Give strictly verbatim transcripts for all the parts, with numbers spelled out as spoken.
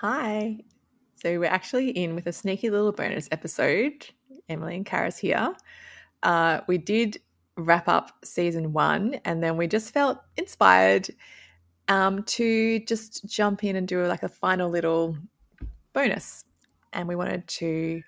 Hi. So we're actually in with a sneaky little bonus episode. Emily and Kara's here. Uh, we did wrap up season one, and then we just felt inspired um, to just jump in and do like a final little bonus. And we wanted to,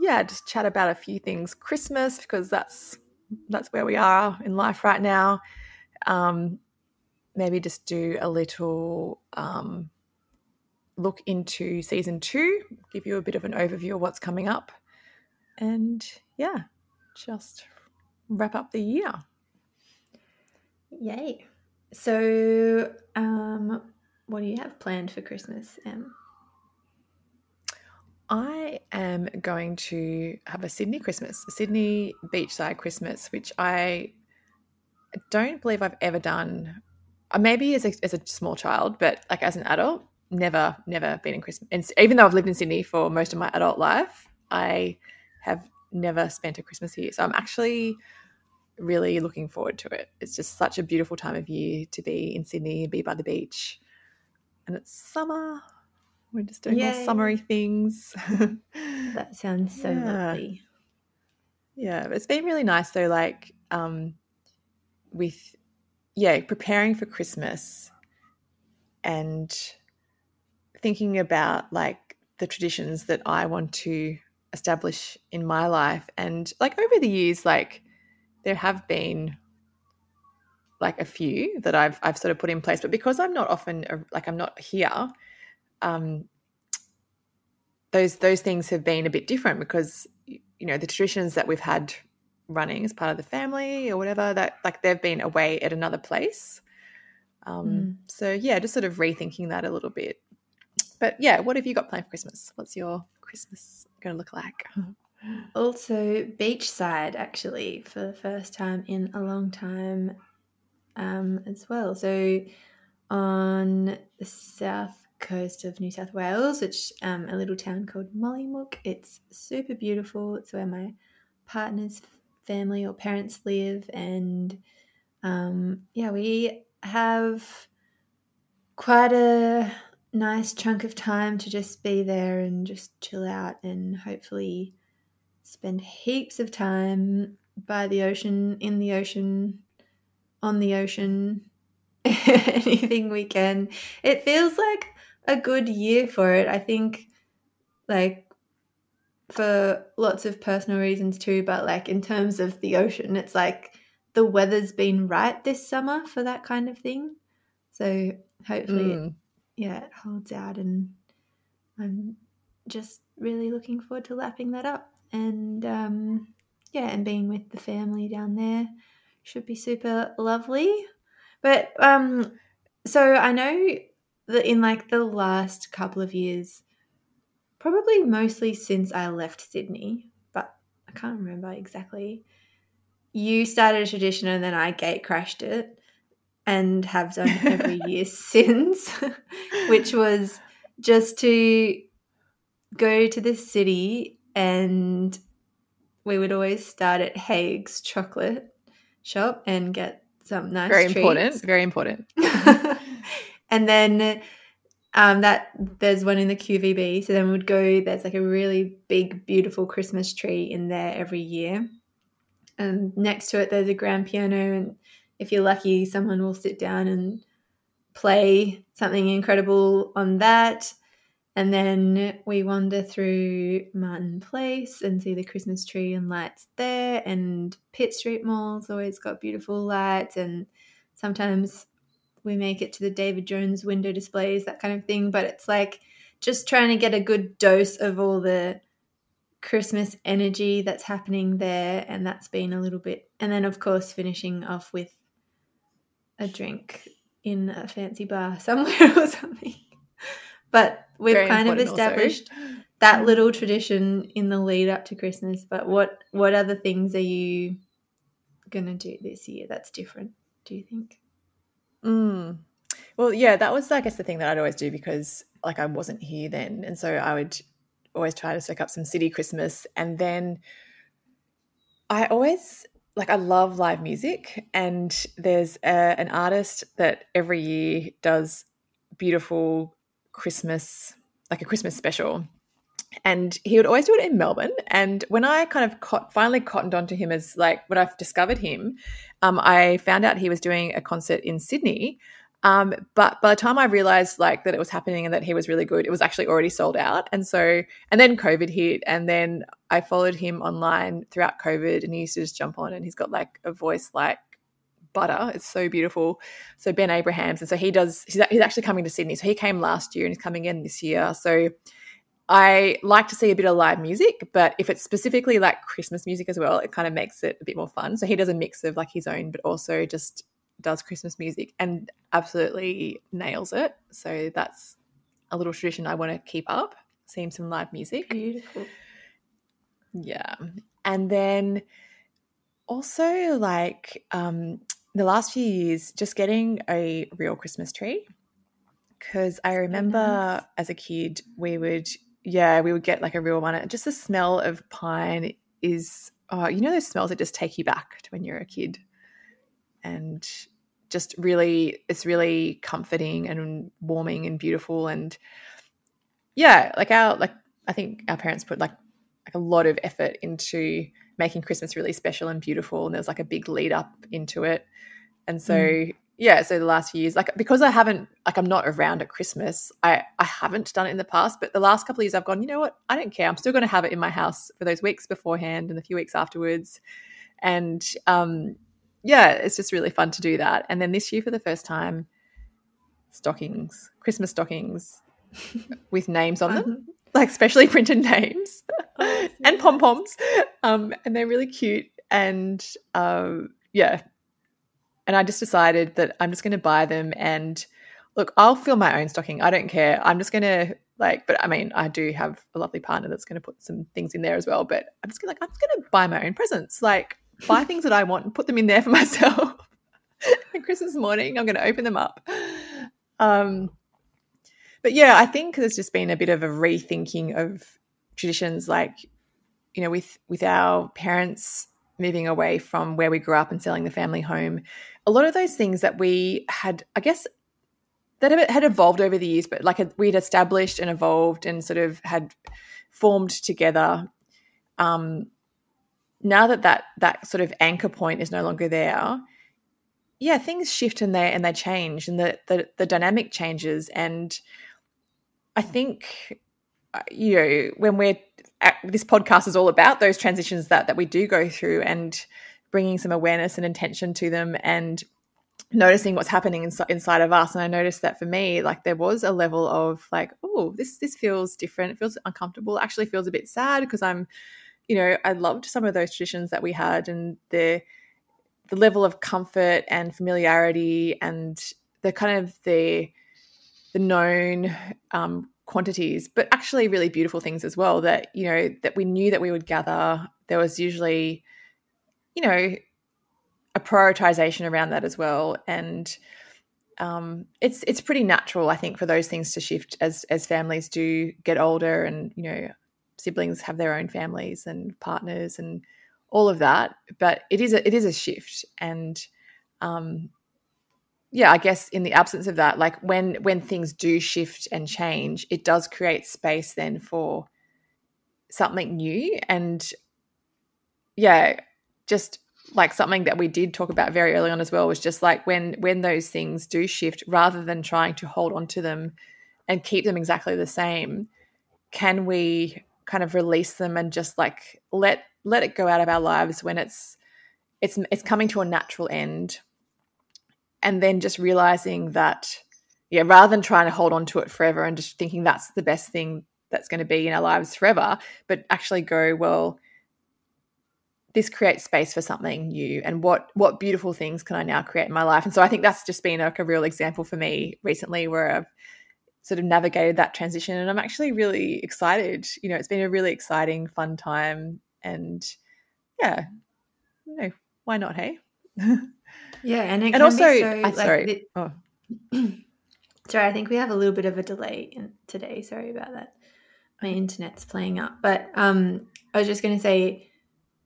yeah, just chat about a few things. Christmas, because that's that's where we are in life right now. Um, maybe just do a little um, look into season two, give you a bit of an overview of what's coming up. And, yeah, just wrap up the year. Yay. So um, what do you have planned for Christmas, Em? I am going to have a Sydney Christmas, a Sydney beachside Christmas, which I don't believe I've ever done. Maybe as a, as a small child, but, like, as an adult, never, never been in Christmas. And even though I've lived in Sydney for most of my adult life, I have never spent a Christmas here. So I'm actually really looking forward to it. It's just such a beautiful time of year to be in Sydney and be by the beach. And it's summer. We're just doing Yay. More summery things. That sounds so yeah. lovely. Yeah, but it's been really nice though, like um, with, yeah, preparing for Christmas and thinking about like the traditions that I want to establish in my life. And like over the years, like there have been like a few that I've I've sort of put in place, but because I'm not often like I'm not here, um those those things have been a bit different because, you know, the traditions that we've had running as part of the family or whatever, that like they've been away at another place. Um mm. So yeah, just sort of rethinking that a little bit. But yeah, what have you got planned for Christmas? What's your Christmas going to look like? Also beachside, actually, for the first time in a long time um, as well. So on the south coast of New South Wales, which um, a little town called Mollymook. It's super beautiful. It's where my partner's family or parents live, and um, yeah, we have quite a nice chunk of time to just be there and just chill out and hopefully spend heaps of time by the ocean, in the ocean, on the ocean, anything we can. It feels like a good year for it. I think like for lots of personal reasons too, but like in terms of the ocean, it's like the weather's been right this summer for that kind of thing. So hopefully mm. it yeah, it holds out, and I'm just really looking forward to lapping that up and, um, yeah, and being with the family down there should be super lovely. But um, so I know that in like the last couple of years, probably mostly since I left Sydney, but I can't remember exactly, you started a tradition and then I gate crashed it. And have done every year since, which was just to go to the city, and we would always start at Haig's chocolate shop and get some nice treats. Very important, very important. And then um, that there's one in the Q V B, so then we'd go, there's like a really big, beautiful Christmas tree in there every year. And next to it there's a grand piano, and if you're lucky, someone will sit down and play something incredible on that. And then we wander through Martin Place and see the Christmas tree and lights there. And Pitt Street Mall's always got beautiful lights. And sometimes we make it to the David Jones window displays, that kind of thing. But it's like just trying to get a good dose of all the Christmas energy that's happening there. And that's been a little bit. And then, of course, finishing off with a drink in a fancy bar somewhere or something. But we've Very kind of established also. That little tradition in the lead up to Christmas. But what what other things are you going to do this year that's different, do you think? Mm. Well, yeah, that was, I guess, the thing that I'd always do because, like, I wasn't here then. And so I would always try to soak up some city Christmas. And then I always... like I love live music, and there's a, an artist that every year does beautiful Christmas like a Christmas special. And he would always do it in Melbourne. And when I kind of caught, finally cottoned onto him as like when I've discovered him, um, I found out he was doing a concert in Sydney. Um, but by the time I realised like that it was happening and that he was really good, it was actually already sold out. And so, and then COVID hit, and then I followed him online throughout COVID, and he used to just jump on, and he's got like a voice like butter. It's so beautiful. So Ben Abrahams. And so he does, he's, he's actually coming to Sydney. So he came last year and he's coming again this year. So I like to see a bit of live music, but if it's specifically like Christmas music as well, it kind of makes it a bit more fun. So he does a mix of like his own, but also just does Christmas music and absolutely nails it. So that's a little tradition I want to keep up, seeing some live music. Beautiful. Yeah. And then also like um, the last few years, just getting a real Christmas tree, because I remember oh, nice. as a kid we would, yeah, we would get like a real one. And just the smell of pine is, oh, you know those smells that just take you back to when you're a kid. And just really, it's really comforting and warming and beautiful. And yeah, like our, like I think our parents put like, like a lot of effort into making Christmas really special and beautiful. And there's like a big lead up into it. And so, mm. yeah, so the last few years, like because I haven't, like I'm not around at Christmas, I, I haven't done it in the past, but the last couple of years I've gone, you know what, I don't care. I'm still going to have it in my house for those weeks beforehand and the few weeks afterwards. And, um, yeah, it's just really fun to do that. And then this year for the first time, stockings, Christmas stockings with names on them, like specially printed names and pom-poms. Um, and they're really cute. And, um, yeah, and I just decided that I'm just going to buy them and, look, I'll fill my own stocking. I don't care. I'm just going to like, but I mean, I do have a lovely partner that's going to put some things in there as well, but I'm just gonna, like, I'm just going to buy my own presents. Like, buy things that I want and put them in there for myself. And Christmas morning, I'm going to open them up. Um, but yeah, I think there's just been a bit of a rethinking of traditions, like, you know, with, with our parents moving away from where we grew up and selling the family home. A lot of those things that we had, I guess, that had evolved over the years, but like we'd established and evolved and sort of had formed together. Um, Now that, that that sort of anchor point is no longer there, yeah, things shift and they and they change and the, the, the dynamic changes. And I think, you know, when we're at, this podcast is all about those transitions that, that we do go through and bringing some awareness and intention to them and noticing what's happening ins- inside of us. And I noticed that for me, like there was a level of like, oh, this this feels different. It feels uncomfortable. It actually feels a bit sad because I'm, you know, I loved some of those traditions that we had and the the level of comfort and familiarity and the kind of the the known um, quantities, but actually really beautiful things as well that, you know, that we knew that we would gather. There was usually, you know, a prioritization around that as well. And um, it's it's pretty natural, I think, for those things to shift as as families do get older and, you know, siblings have their own families and partners and all of that, but it is a, it is a shift. And um, yeah, I guess in the absence of that, like when when things do shift and change, it does create space then for something new. And yeah, just like something that we did talk about very early on as well was just like when when those things do shift, rather than trying to hold on to them and keep them exactly the same, can we kind of release them and just like let let it go out of our lives when it's it's it's coming to a natural end, and then just realizing that, yeah, rather than trying to hold on to it forever and just thinking that's the best thing that's going to be in our lives forever, but actually go, well, this creates space for something new, and what what beautiful things can I now create in my life? And so I think that's just been like a real example for me recently where I've sort of navigated that transition, and I'm actually really excited. You know, it's been a really exciting, fun time, and yeah, you know, why not? Hey, yeah, and it and also, be so, I, like, sorry, the, oh. sorry, I think we have a little bit of a delay in, today. Sorry about that. My internet's playing up, but um, I was just going to say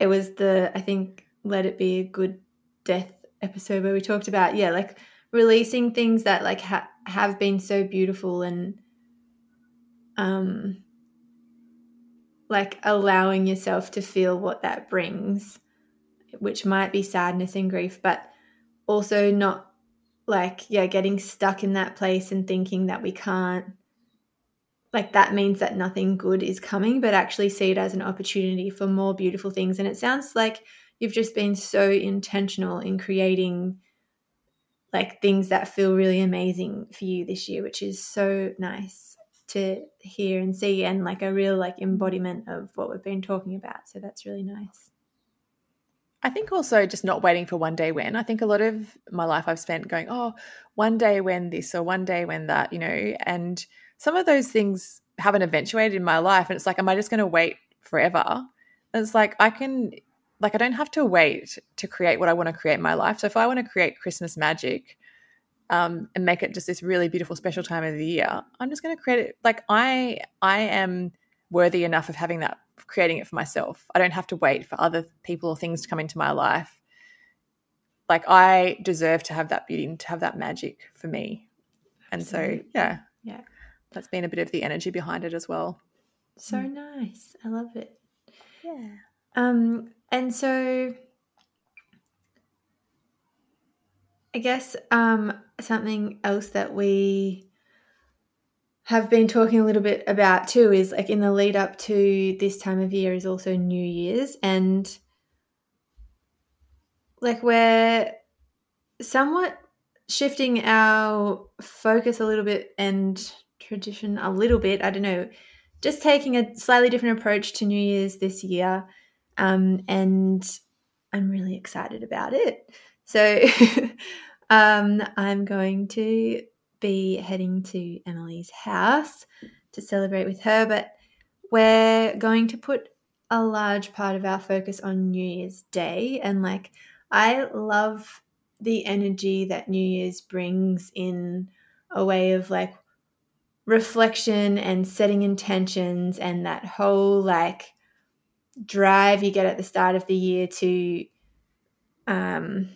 it was the I think Let It Be a Good Death episode where we talked about yeah, like releasing things that like ha- have been so beautiful and um, like allowing yourself to feel what that brings, which might be sadness and grief, but also not like, yeah, getting stuck in that place and thinking that we can't, like that means that nothing good is coming, but actually see it as an opportunity for more beautiful things. And it sounds like you've just been so intentional in creating like things that feel really amazing for you this year, which is so nice to hear and see, and like a real like embodiment of what we've been talking about. So that's really nice. I think also just not waiting for one day when. I think a lot of my life I've spent going, oh, one day when this or one day when that, you know, and some of those things haven't eventuated in my life. And it's like, am I just going to wait forever? And it's like, I can, like, I don't have to wait to create what I want to create in my life. So if I want to create Christmas magic um, and make it just this really beautiful, special time of the year, I'm just going to create it. Like I, I am worthy enough of having that, creating it for myself. I don't have to wait for other people or things to come into my life. Like I deserve to have that beauty and to have that magic for me. And Absolutely. So, yeah, yeah, that's been a bit of the energy behind it as well. So mm. nice. I love it. Yeah. Um, and so I guess um, something else that we have been talking a little bit about too is like in the lead up to this time of year is also New Year's, and like we're somewhat shifting our focus a little bit and tradition a little bit, I don't know, just taking a slightly different approach to New Year's this year, um, and I'm really excited about it. So um, I'm going to be heading to Emily's house to celebrate with her, but we're going to put a large part of our focus on New Year's Day. And like I love the energy that New Year's brings in a way of like reflection and setting intentions and that whole like drive you get at the start of the year to um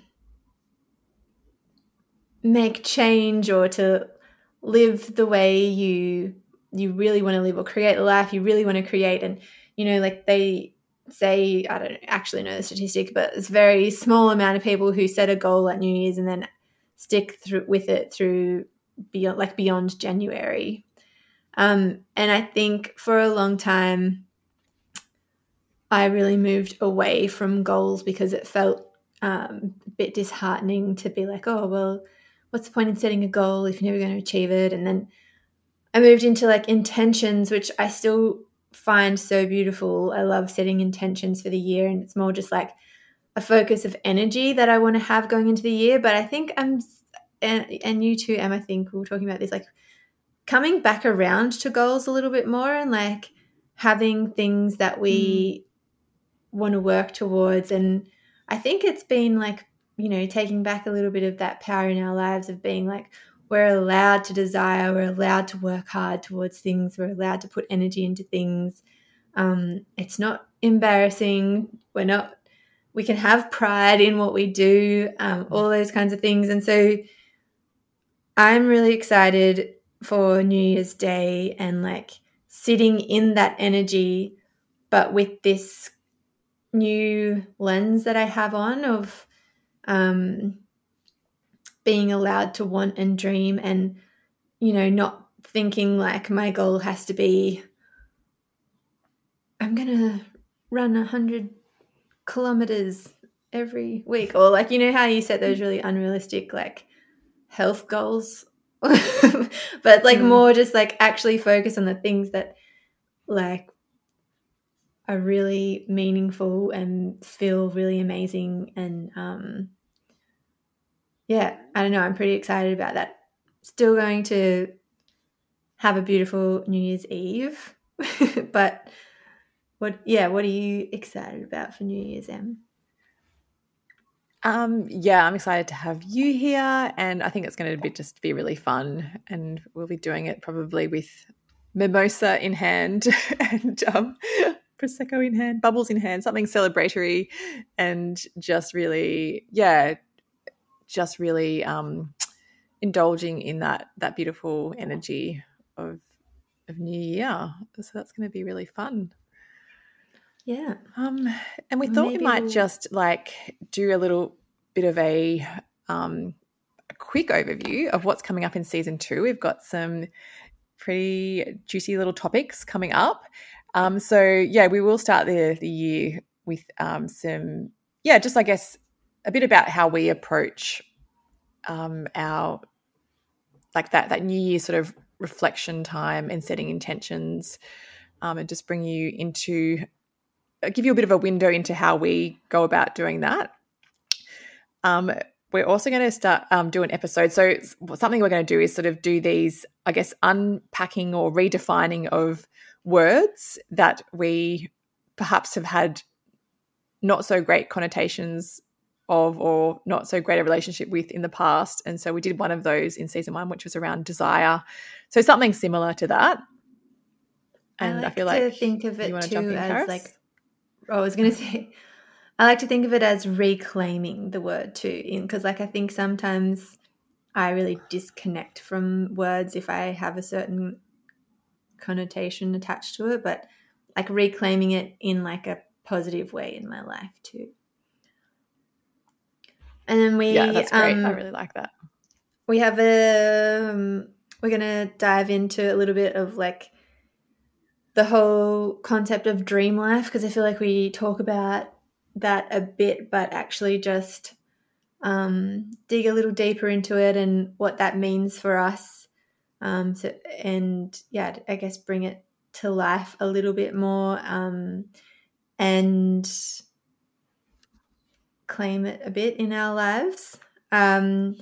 make change or to live the way you you really want to live or create the life you really want to create. And, you know, like they say, I don't actually know the statistic, but it's a very small amount of people who set a goal at New Year's and then stick through with it through beyond, like beyond January. Um, and I think for a long time I really moved away from goals because it felt um, a bit disheartening to be like, oh, well, what's the point in setting a goal if you're never going to achieve it? And then I moved into like intentions, which I still find so beautiful. I love setting intentions for the year, and it's more just like a focus of energy that I want to have going into the year. But I think I'm, and, and you too, Em, I think we were talking about this, like coming back around to goals a little bit more and like having things that we mm. want to work towards. And I think it's been like, you know, taking back a little bit of that power in our lives of being like, we're allowed to desire, we're allowed to work hard towards things, we're allowed to put energy into things. Um, it's not embarrassing. We're not, we can have pride in what we do, um, all those kinds of things. And so I'm really excited for New Year's Day and like sitting in that energy, but with this new lens that I have on of um, being allowed to want and dream and, you know, not thinking like my goal has to be I'm going to run one hundred kilometres every week, or like, you know, how you set those really unrealistic like health goals but like mm. more just like actually focus on the things that like are really meaningful and feel really amazing. And um yeah, I don't know, I'm pretty excited about that. Still going to have a beautiful New Year's Eve but what yeah what are you excited about for New Year's, Em? Um yeah, I'm excited to have you here, and I think it's going to be just be really fun, and we'll be doing it probably with mimosa in hand and um Prosecco in hand, bubbles in hand, something celebratory, and just really, yeah, just really um, indulging in that that beautiful energy of of New Year. So that's going to be really fun. Yeah. Um, and we thought Maybe we might we'll... just like do a little bit of a, um, a quick overview of what's coming up in season two. We've got some pretty juicy little topics coming up. Um, so, yeah, we will start the, the year with um, some, yeah, just I guess a bit about how we approach um, our, like that, that New Year sort of reflection time and setting intentions, um, and just bring you into, give you a bit of a window into how we go about doing that. Um, we're also going to start um, do an episode. So something we're going to do is sort of do these, I guess, unpacking or redefining of words that we perhaps have had not so great connotations of or not so great a relationship with in the past. And so we did one of those in season one, which was around desire. So something similar to that. And I, like I feel like to think of it too as Paris? like I was going to say, I like to think of it as reclaiming the word too, in because like I think sometimes I really disconnect from words if I have a certain connotation attached to it, but like reclaiming it in like a positive way in my life too. And then we yeah that's great. Um, I really like that. We have a um, we're gonna dive into a little bit of like the whole concept of dream life, because I feel like we talk about that a bit, but actually just um, dig a little deeper into it and what that means for us. Um, so and yeah, I guess bring it to life a little bit more. Um, and claim it a bit in our lives. Um,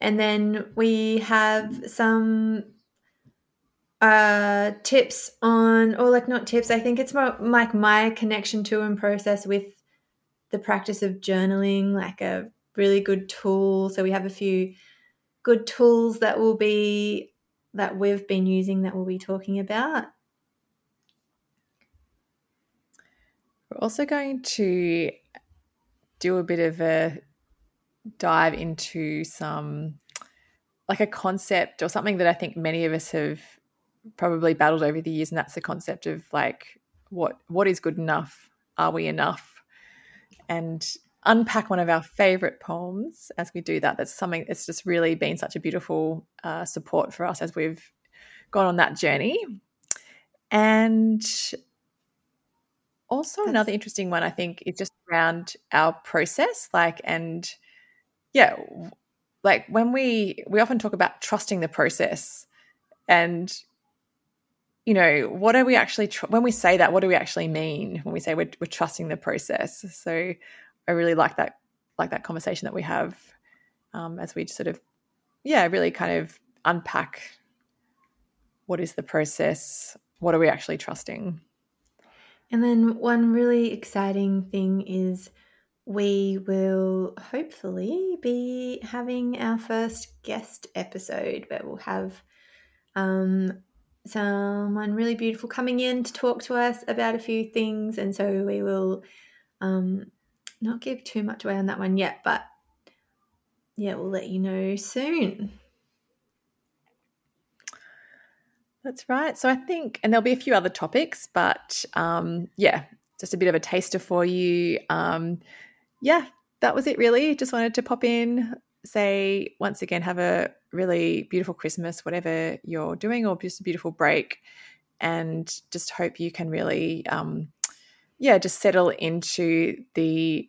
and then we have some uh, tips on, or like not tips, I think it's more like my connection to and process with the practice of journaling, like a really good tool. So we have a few good tools that will be, that we've been using that we'll be talking about. We're also going to do a bit of a dive into some, like a concept or something that I think many of us have probably battled over the years, and that's the concept of like what what is good enough, are we enough, and unpack one of our favourite poems as we do that. That's something that's just really been such a beautiful uh, support for us as we've gone on that journey. And also That's, another interesting one, I think, is just around our process, like, and yeah, like when we, we often talk about trusting the process and, you know, what are we actually, tr- when we say that, what do we actually mean when we say we're, we're trusting the process? So I really like that, like that conversation that we have um, as we sort of, yeah, really kind of unpack what is the process, what are we actually trusting? And then one really exciting thing is we will hopefully be having our first guest episode where we'll have um, someone really beautiful coming in to talk to us about a few things. And so we will um, not give too much away on that one yet, but yeah, we'll let you know soon. That's right. So I think, and there'll be a few other topics, but um, yeah, just a bit of a taster for you. Um, yeah, that was it really. Just wanted to pop in, say once again, have a really beautiful Christmas, whatever you're doing, or just a beautiful break, and just hope you can really, um, yeah, just settle into the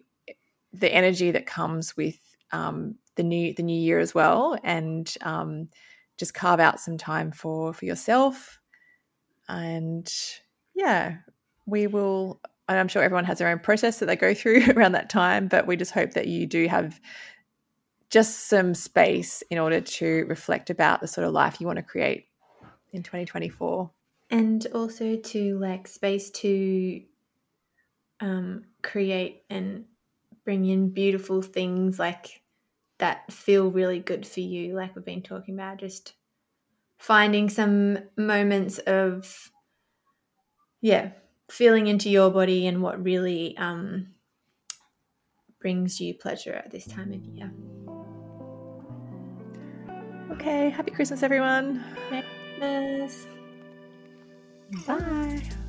the energy that comes with um, the new the new year as well, and um just carve out some time for, for yourself. And yeah, we will, and I'm sure everyone has their own process that they go through around that time, but we just hope that you do have just some space in order to reflect about the sort of life you want to create in twenty twenty-four. And also to like space to um, create and bring in beautiful things like that feel really good for you, like we've been talking about, just finding some moments of, yeah, feeling into your body and what really um, brings you pleasure at this time of year. Okay, happy Christmas, everyone. Happy Christmas. Bye.